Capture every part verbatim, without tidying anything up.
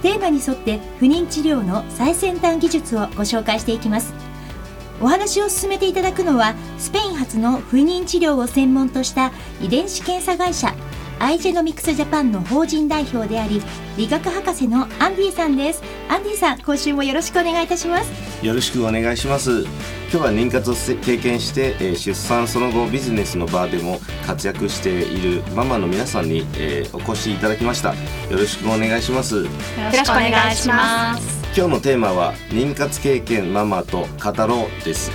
テーマに沿って不妊治療の最先端技術をご紹介していきます。お話を進めていただくのはスペイン発の不妊治療を専門とした遺伝子検査会社アイジェノミクスジャパンの法人代表であり理学博士のアンディさんです。アンディさん、今週もよろしくお願いいたします。よろしくお願いします。今日は妊活を経験して出産、その後ビジネスの場でも活躍しているママの皆さんにお越しいただきました。よろしくお願いします。よろしくお願いします。今日のテーマは妊活経験ママと語ろうです。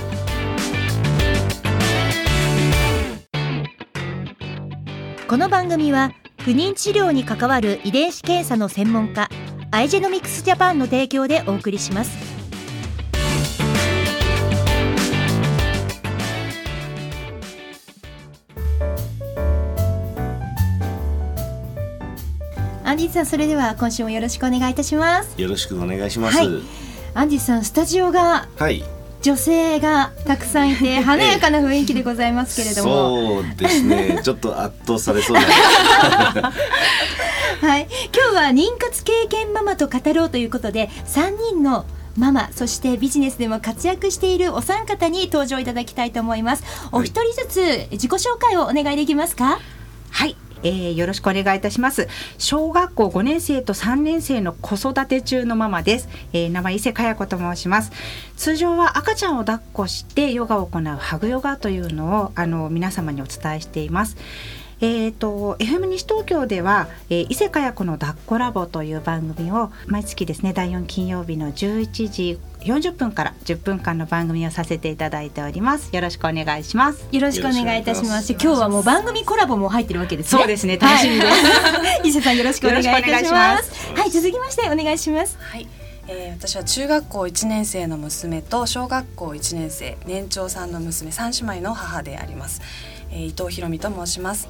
この番組は不妊治療に関わる遺伝子検査の専門家アイジェノミクスジャパンの提供でお送りします。アンディさん、それでは今週もよろしくお願いいたします。よろしくお願いします、はい、アンディさん、スタジオが、はい、女性がたくさんいて華やかな雰囲気でございますけれども、ええ、そうですねちょっと圧倒されそうです、はい、今日は妊活経験ママと語ろうということでさんにんのママ、そしてビジネスでも活躍しているお三方に登場いただきたいと思います。お一人ずつ自己紹介をお願いできますか？はい、えー、よろしくお願いいたします。小学校ごねんせいとさんねんせいの子育て中のママです、えー、名前伊勢佳代子と申します。通常は赤ちゃんを抱っこしてヨガを行うハグヨガというのをあの皆様にお伝えしています。えー、と エフエム 西東京では、えー、伊勢佳代子の抱っこラボという番組を毎月ですねだいよんきんようびのじゅういちじよんじゅっぷんからじゅっぷんかんの番組をさせていただいております。よろしくお願いします。よろしくお願いいたします。今日はもう番組コラボも入ってるわけですね。そうですね、楽しみです、はい、伊勢さんよろしくお願いいたします。はい、続きましてお願いします。はい、えー、私は中学校いちねんせいの娘と小学校いちねんせい年長さんの娘さん姉妹の母であります。伊藤ひろみと申します。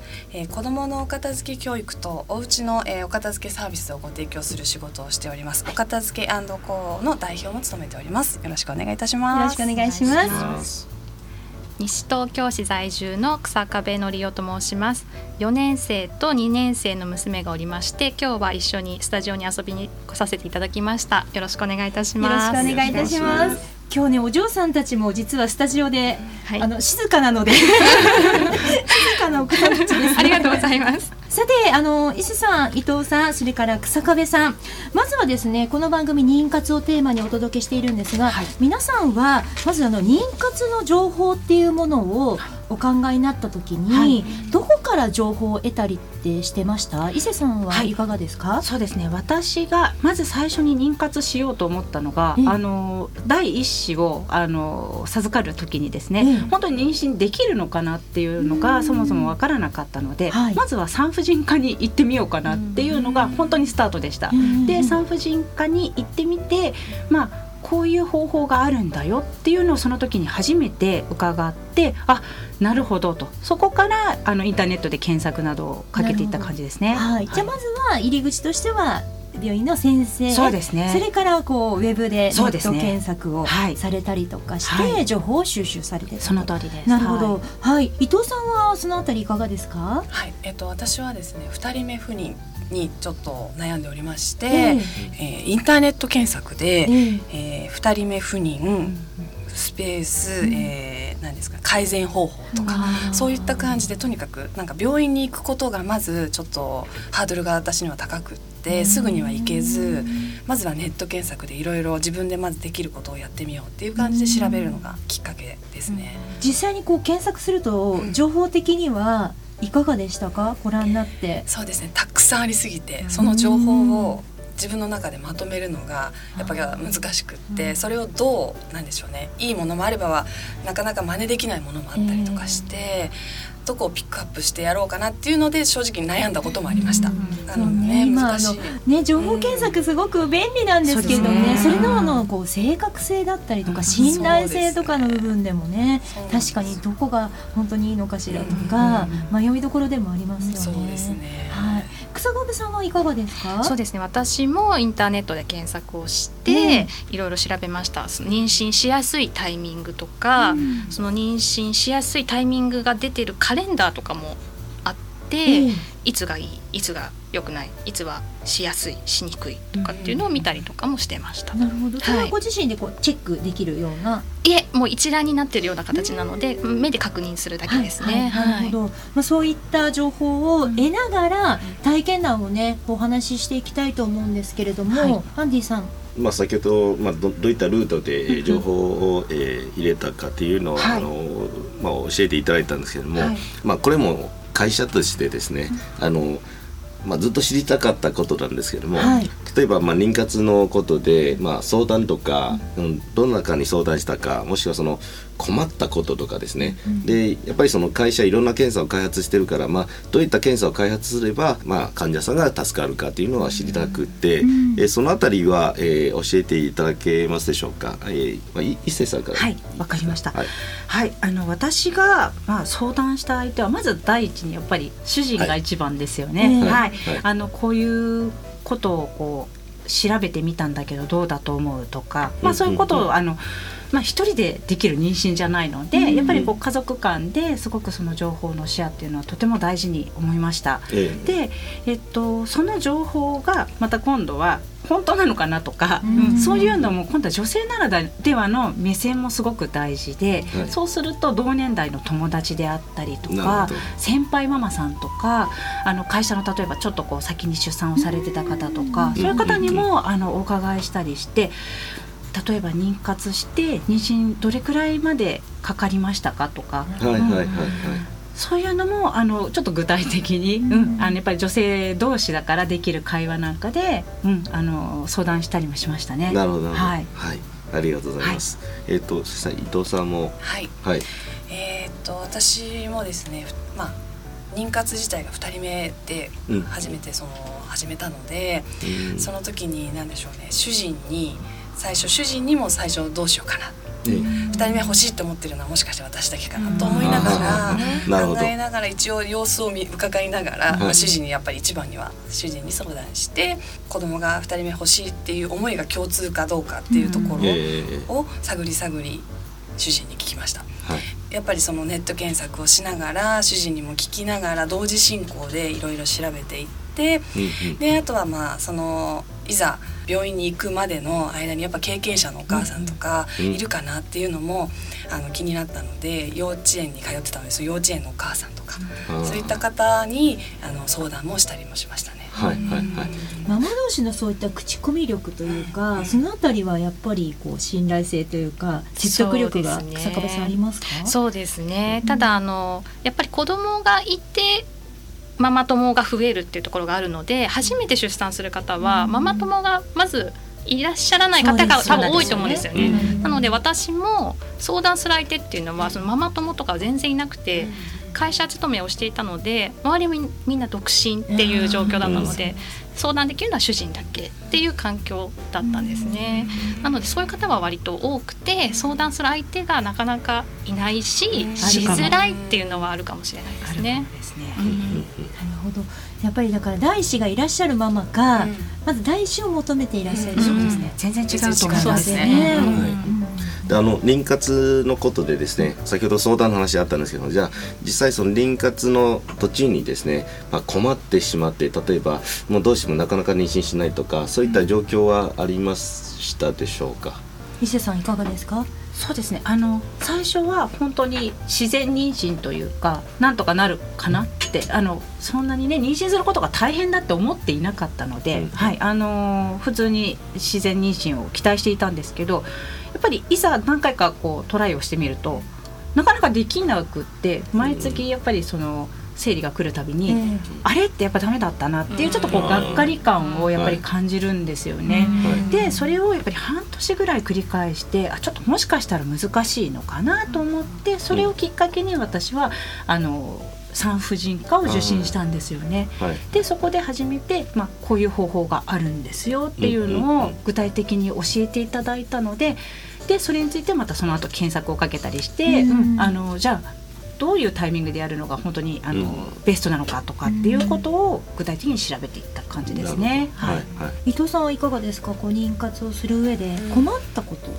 子どものお片付け教育とおうちのお片付けサービスをご提供する仕事をしております。お片付け&コの代表も務めております。よろしくお願いいたします。よろしくお願いします。西東京市在住の草壁のりおと申します。よねんせいとにねんせいの娘がおりまして、今日は一緒にスタジオに遊びに来させていただきました。よろしくお願いいたします。よろしくお願いいたします。今日ね、お嬢さんたちも実はスタジオで、はい、あの静かなので静かなお方たちです、ね、ありがとうございます。さて、あの伊勢さん、伊藤さん、それから草壁さん、まずはですね、この番組妊活をテーマにお届けしているんですが、はい、皆さんはまずあの妊活の情報っていうものをお考えになった時に、はい、どこから情報を得たりってしてました？伊勢さんはいかがですか？はい、そうですね、私がまず最初に妊活しようと思ったのが、うん、あの第一子をあの授かる時にですね、うん、本当に妊娠できるのかなっていうのが、うん、そもそも分からなかったので、はい、まずは産婦人科に行ってみようかなっていうのが本当にスタートでした。うん、で産婦人科に行ってみて、まあこういう方法があるんだよっていうのをその時に初めて伺って、あ、なるほどと、そこからあのインターネットで検索などをかけていった感じですね。はい、じゃあまずは入り口としては病院の先生、 そうですね、それからこうウェブでネット検索をされたりとかして、ね、はい、情報を収集されて、その通りです。なるほど、はいはい、伊藤さんはそのあたりいかがですか？はい、えっと、私はですねふたりめ不妊にちょっと悩んでおりまして、えーえー、インターネット検索で、えーえー、ふたりめ不妊、うん、スペース、うん、えー、何ですか、改善方法とか、うん、そういった感じで、とにかくなんか病院に行くことがまずちょっとハードルが私には高くって、うん、すぐには行けず、うん、まずはネット検索でいろいろ自分でまずできることをやってみようっていう感じで調べるのがきっかけですね。うん、実際にこう検索すると情報的には、うん、いかがでしたか？ご覧になって。そうですね、たくさんありすぎて、その情報を自分の中でまとめるのがやっぱり難しくって、それをどうなんでしょうね、いいものもあればなかなか真似できないものもあったりとかして、うん、どこをピックアップしてやろうかなっていうので正直悩んだこともありました、うん、なのでね、うん、難しい、まああのね、情報検索すごく便利なんですけどね、うん、それのあのこう正確性だったりとか信頼性とかの部分でもね、うん、確かにどこが本当にいいのかしらとか、うん、迷いどころでもありますよね、うん、そうですね、はい。草壁さんはいかがですか？そうですね、私もインターネットで検索をして、うん、いろいろ調べました。妊娠しやすいタイミングとか、うん、その妊娠しやすいタイミングが出てるカレンダーとかもあって、うん、いつがいい、いつが良くない、いつはしやすい、しにくいとかっていうのを見たりとかもしてました、うん、なるほど。それはご自身でこうチェックできるような、はい、いえ、もう一覧になっているような形なので、うん、目で確認するだけですね、はいはい、なるほど、はい。まあ、そういった情報を得ながら体験談をねお話ししていきたいと思うんですけれども、はい、アンディさん、まあ、先ほど、まあ、ど, どういったルートで情報を、えー、入れたかというのを、はい、あのまあ、教えていただいたんですけれども、はい、まあ、これも会社としてですね、あの、まあ、ずっと知りたかったことなんですけども、はい、例えばまあ妊活のことで、まあ、相談とか、うん、どんな方に相談したか、もしくはその困ったこととかですね、うん、でやっぱりその会社いろんな検査を開発してるから、まあ、どういった検査を開発すれば、まあ、患者さんが助かるかというのは知りたくて、うん、えそのあたりは、えー、教えていただけますでしょうか。えーまあ、一斉さんから。はい、わかりました、はいはい。あの私が、まあ、相談した相手はまず第一にやっぱり主人が一番ですよね、はいはいはい、あのこういうことをこう調べてみたんだけどどうだと思うとか、まあ、そういうことを、うんうんうん、あのまあ、一人でできる妊娠じゃないので、うんうん、やっぱりこう家族間ですごくその情報のシェアっていうのはとても大事に思いました、ええ、で、えっと、その情報がまた今度は本当なのかなとか、うん、そういうのも今度は女性ならではの目線もすごく大事で、はい、そうすると同年代の友達であったりとか先輩ママさんとか、あの会社の例えばちょっとこう先に出産をされてた方とか、うん、そういう方にもあのお伺いしたりして、例えば妊活して妊娠どれくらいまでかかりましたかとか、はいはいはいはい、そういうのもあのちょっと具体的に、うん、あのやっぱり女性同士だからできる会話なんかで、うん、あの相談したりもしましたね。なるほど、はいはい、ありがとうございます、はい。えー、と伊藤さんも、はいはい、えー、と私もですね、まあ、妊活自体がふたりめで初めてその、うん、始めたので、うん、その時に何でしょうね、主人に最初主人にも最初どうしようかな、うん、ふたりめ欲しいと思ってるのはもしかして私だけかなと思いながら、考えながら一応様子を見伺いながら、はい、まあ、主人にやっぱり一番には主人に相談して、子供がふたりめ欲しいっていう思いが共通かどうかっていうところを探り探り主人に聞きました、はい。やっぱりそのネット検索をしながら主人にも聞きながら同時進行でいろいろ調べていって、うんうん、であとはまあそのいざ病院に行くまでの間にやっぱ経験者のお母さんとかいるかなっていうのも、うん、あの気になったので、幼稚園に通ってたのでその幼稚園のお母さんとか、うん、そういった方にあの相談もしたりもしましたね、はいはいはい。ママ同士のそういった口コミ力というか、うん、そのあたりはやっぱりこう信頼性というか説得力が草壁さんありますか？そうですね、ただあのやっぱり子供がいてママ友が増えるっていうところがあるので、初めて出産する方はママ友がまずいらっしゃらない方が多分多いと思うんですよね。なので私も相談する相手っていうのはそのママ友とかは全然いなくて、会社勤めをしていたので周りもみんな独身っていう状況だったので、相談できるのは主人だけっていう環境だったんですね。なのでそういう方は割と多くて、相談する相手がなかなかいないししづらいっていうのはあるかもしれないですね。やっぱりだから第一がいらっしゃるママが、うん、まず第一を求めていらっしゃる、うん、そうですね、全然違うと思いますね。であの妊活のことでですね、先ほど相談の話あったんですけど、じゃあ実際その妊活の途中にですね、まあ、困ってしまって、例えばもうどうしてもなかなか妊娠しないとか、そういった状況はありましたでしょうか？伊勢さんいかがですか？そうですね、あの最初は本当に自然妊娠というか、なんとかなるかなって、あのそんなにね妊娠することが大変だって思っていなかったので、うん、はい、あの普通に自然妊娠を期待していたんですけど、やっぱりいざ何回かこうトライをしてみるとなかなかできなくって、毎月やっぱりその生理が来るたびに、えー、あれってやっぱダメだったなっていうちょっとこうがっかり感をやっぱり感じるんですよね、はい、でそれをやっぱり半年ぐらい繰り返して、あちょっともしかしたら難しいのかなと思って、それをきっかけに私はあの産婦人科を受診したんですよね、はい、でそこで初めて、まあ、こういう方法があるんですよっていうのを具体的に教えていただいたので、でそれについてまたその後検索をかけたりして、うん、あのじゃあどういうタイミングでやるのが本当にあの、うん、ベストなのかとかっていうことを具体的に調べていった感じですね、うん、はいはいはい、伊藤さんはいかがですか？妊活をする上で困ったこと、うん、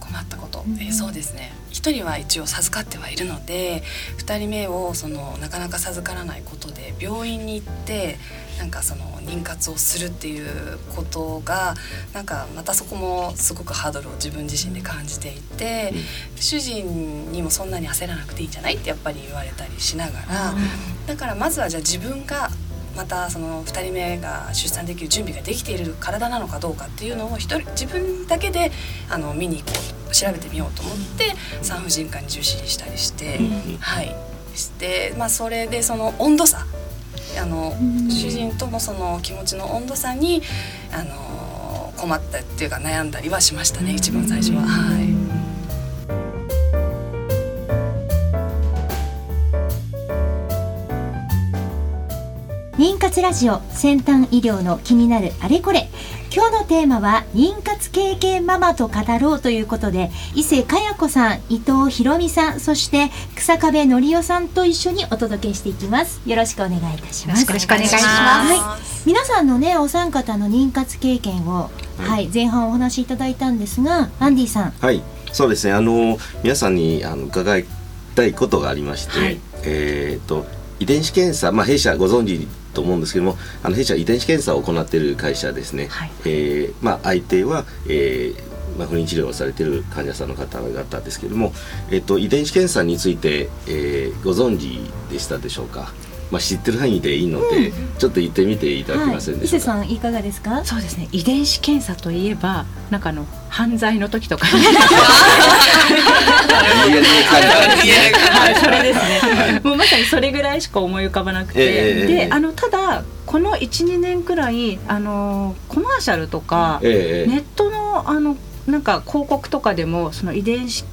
困ったこと、えー、そうですね、ひとりは一応授かってはいるので、ふたりめをそのなかなか授からないことで病院に行ってなんかその妊活をするっていうことがなんかまたそこもすごくハードルを自分自身で感じていて、うん、主人にもそんなに焦らなくていいんじゃないってやっぱり言われたりしながら、うん、だからまずはじゃあ自分がまたそのふたりめが出産できる準備ができている体なのかどうかっていうのをひとり自分だけであの見に行こう、調べてみようと思って産婦人科に受診したりして、うん、はいして、まあ、それでその温度差、あの主人ともその気持ちの温度差にあの困ったっていうか悩んだりはしましたね、一番最初は、はい。妊活ラジオ先端医療の気になるあれこれ、今日のテーマは妊活経験ママと語ろうということで、伊勢かや子さん、伊藤ひろみさん、そして草壁のりおさんと一緒にお届けしていきます。よろしくお願いいたします。よろしくお願いします、はい、皆さんのねお三方の妊活経験を、はいはい、前半お話しいただいたんですが、アンディさん、はい、そうですね、あの皆さんにあの伺いたいことがありまして、はい、えーと遺伝子検査、まあ、弊社ご存知と思うんですけども、あの弊社遺伝子検査を行っている会社ですね、はい、えーまあ、相手は、えーまあ、不妊治療をされている患者さんの方々ですけれども、えーと、遺伝子検査について、えー、ご存知でしたでしょうか？まあ、知ってる範囲でいいので、うん、ちょっと言ってみていただけませんでしょうか？はい、伊勢さんいかがですか？そうですね、遺伝子検査といえばなんかあの犯罪の時とかにそれですね、もうまさにそれぐらいしか思い浮かばなくて、えー、であのただこの いちにねんくらいあのコマーシャルとか、えー、ネット の, あのなんか広告とかでもその遺伝子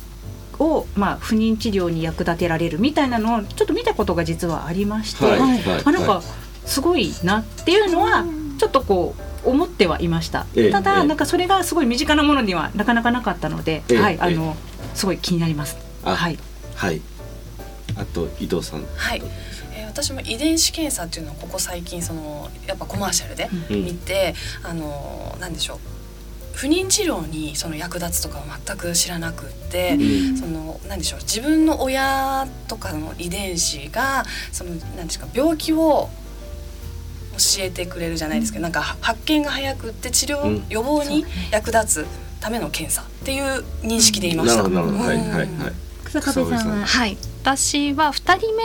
をまあ、不妊治療に役立てられるみたいなのをちょっと見たことが実はありまして、はいはいはい、あなんかすごいなっていうのはちょっとこう思ってはいました、ええ、ただ、ええ、なんかそれがすごい身近なものにはなかなかなかったので、ええはい、あのすごい気になります、はいはい、あと伊藤さん、はい、私も遺伝子検査っていうのをここ最近そのやっぱコマーシャルで見て、うん、あのなんでしょう、不妊治療にその役立つとかは全く知らなくって、うん、その何でしょう、自分の親とかの遺伝子がその何ですか、病気を教えてくれるじゃないですけど、なんか発見が早くって治療、うん、予防に役立つための検査っていう認識でいました。なるほど、はいはいはい、草壁さんは、はい、私はふたりめ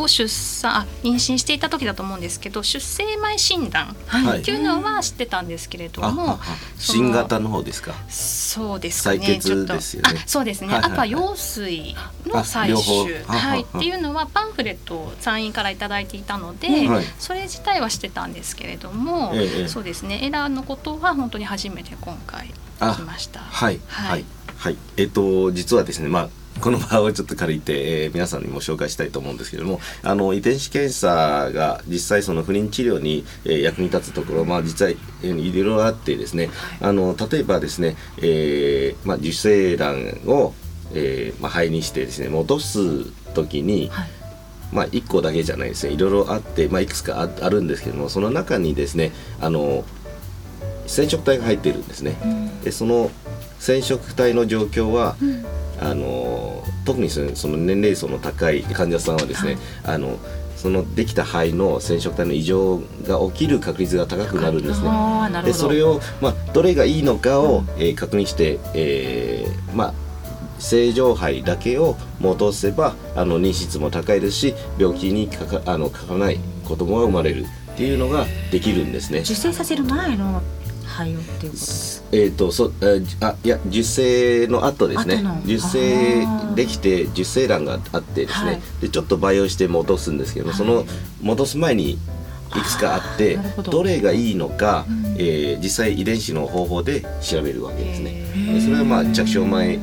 を出産、あ妊娠していた時だと思うんですけど、出生前診断っていうのは知ってたんですけれども、はい、新型の方ですか？そうですね、採血ですよね。ちょっとあそうですね、はいはいはい、あとは羊水の採取、はい、っていうのはパンフレットを産院からいただいていたので、はい、それ自体は知ってたんですけれども、ええ、そうですね、エラーのことは本当に初めて今回聞きました。はいはいはい、えーと、実はですね、まあこの場をちょっと借りて、えー、皆さんにも紹介したいと思うんですけれども、あの遺伝子検査が実際その不妊治療に、えー、役に立つところ、まあ、実際いろいろあってですね、あの例えばですね、えーまあ、受精卵を、えーまあ、肺にしてですね戻すときに、はい、まあ、いっこだけじゃないですね、いろいろあって、まあ、いくつか あ, あるんですけれども、その中にですねあの染色体が入っているんですね、うん、でその染色体の状況は、うん、あの特にその年齢層の高い患者さんはですね、はい、あのそのできた肺の染色体の異常が起きる確率が高くなるんですね。でそれを、まあ、どれがいいのかを、うんえー、確認して、えーまあ、正常肺だけを戻せばあの妊娠率も高いですし、病気にか か, あのかからない子供が生まれるっていうのができるんですね。受精させる前の対応っていうことですか？えーと、そ、あ、いや、受精の後ですね、受精できて受精卵があってですね、はい、でちょっと培養して戻すんですけども、はい、その戻す前にいくつかあって ど, どれがいいのか、うん、えー、実際遺伝子の方法で調べるわけですね。でそれは、まあ、着床前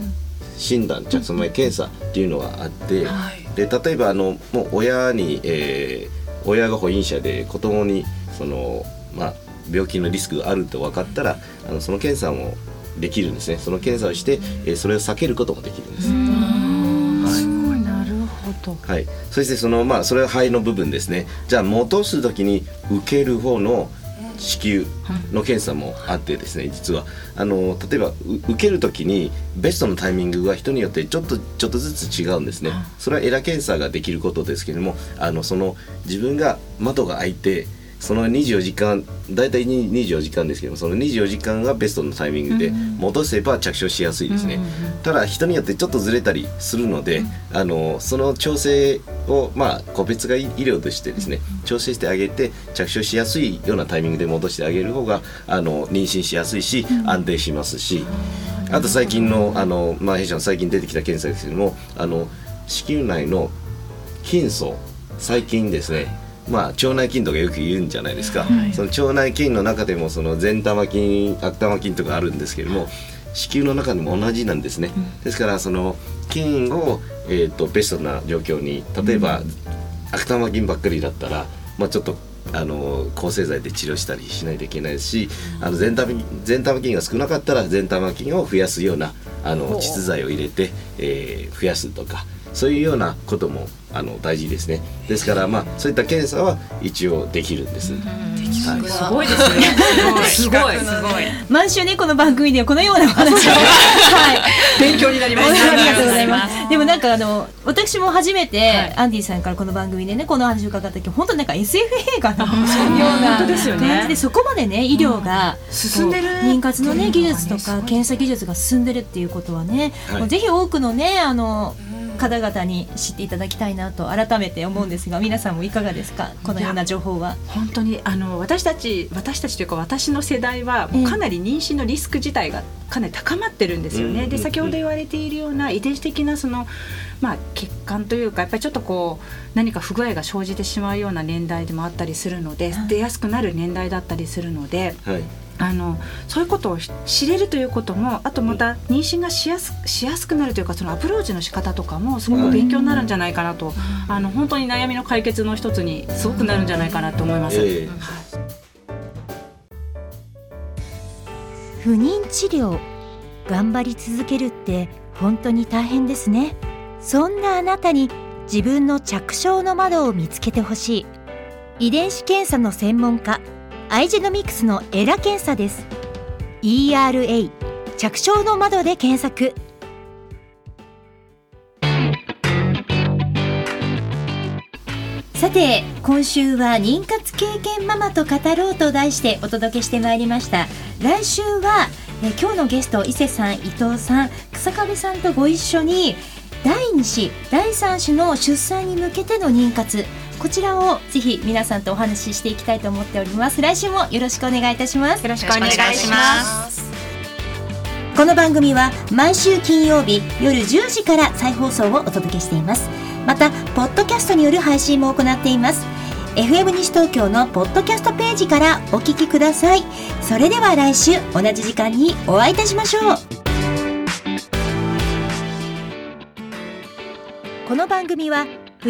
診断、着床前検査っていうのがあって、はい、で例えばあのもう親に、えー、親が保因者で子供にその、まあ、病気のリスクがあると分かったらあのその検査もできるんですね。その検査をして、えー、それを避けることもできるんです。はい、そしてその、まあ、それは肺の部分ですね。じゃあ戻す時に受ける方の子宮の検査もあってですね、実はあの例えば受ける時にベストのタイミングが人によってちょっとちょっとずつ違うんですね。それはエラ検査ができることですけれども、あのその自分が窓が開いてそのにじゅうよじかん、だいたいにじゅうよじかんですけども、そのにじゅうよじかんがベストのタイミングで戻せば着床しやすいですね。ただ人によってちょっとずれたりするので、あのその調整を、まあ、個別が医療としてですね調整してあげて着床しやすいようなタイミングで戻してあげる方があの妊娠しやすいし安定しますし、あと最近のあの、まあ、弊社の最近出てきた検査ですけども、あの子宮内の筋層、最近ですね、まあ、腸内菌とかよく言うんじゃないですか、はい、その腸内菌の中でもその善玉菌、悪玉菌とかあるんですけども、子宮の中でも同じなんですね、うん、ですからその菌を、えー、とベストな状況に、例えば、うん、悪玉菌ばっかりだったら、まあ、ちょっとあの抗生剤で治療したりしないといけないですし、あの善玉、善玉菌が少なかったら善玉菌を増やすようなあの膣剤を入れて、えー、増やすとか、そういうようなこともあの大事ですね。ですから、まあ、そういった検査は一応できるんです。はい、すごいですね。すごいすごい。毎週ねこの番組ではこのようなお話を、はい、勉強になります。ありがとうございます。でもなんかあの私も初めて、はい、アンディさんからこの番組でねこの話を伺った時、本当なんか エスエフ 映画のような感じ で, で、ね、そこまでね医療が、うん、進んでる、妊活のね技術とか検査技術が進んでるっていうことはね、はい、ぜひ多くのねあの方々に知っていただきたいなと改めて思うんですが、皆さんもいかがですか、このような情報は。本当にあの私たち私たちというか私の世代はもうかなり妊娠のリスク自体がかなり高まってるんですよね、うん、で先ほど言われているような遺伝子的なその、まあ、欠陥というかやっぱりちょっとこう何か不具合が生じてしまうような年代でもあったりするので、出やすくなる年代だったりするので、はい、あのそういうことを知れるということも、あとまた妊娠がしやす、しやすくなるというかそのアプローチの仕方とかもすごく勉強になるんじゃないかなと、はい、あの本当に悩みの解決の一つにすごくなるんじゃないかなと思います、えー、不妊治療頑張り続けるって本当に大変ですね。そんなあなたに自分の着床の窓を見つけてほしい遺伝子検査の専門家アイジェノミクスのエラ検査です。 イーアールエー 着床の窓で検索。さて今週は妊活経験ママと語ろうと題してお届けしてまいりました。来週はえ今日のゲスト伊勢さん、伊藤さん、草壁さんとご一緒にだいに子だいさん子の出産に向けての妊活、こちらをぜひ皆さんとお話ししていきたいと思っております。来週もよろしくお願いいたします。よろしくお願いします。この番組は毎週金曜日夜じゅうじから再放送をお届けしています。またポッドキャストによる配信も行っています。 エフエム 西東京のポッドキャストページからお聞きください。それでは来週同じ時間にお会いいたしましょう。この番組は不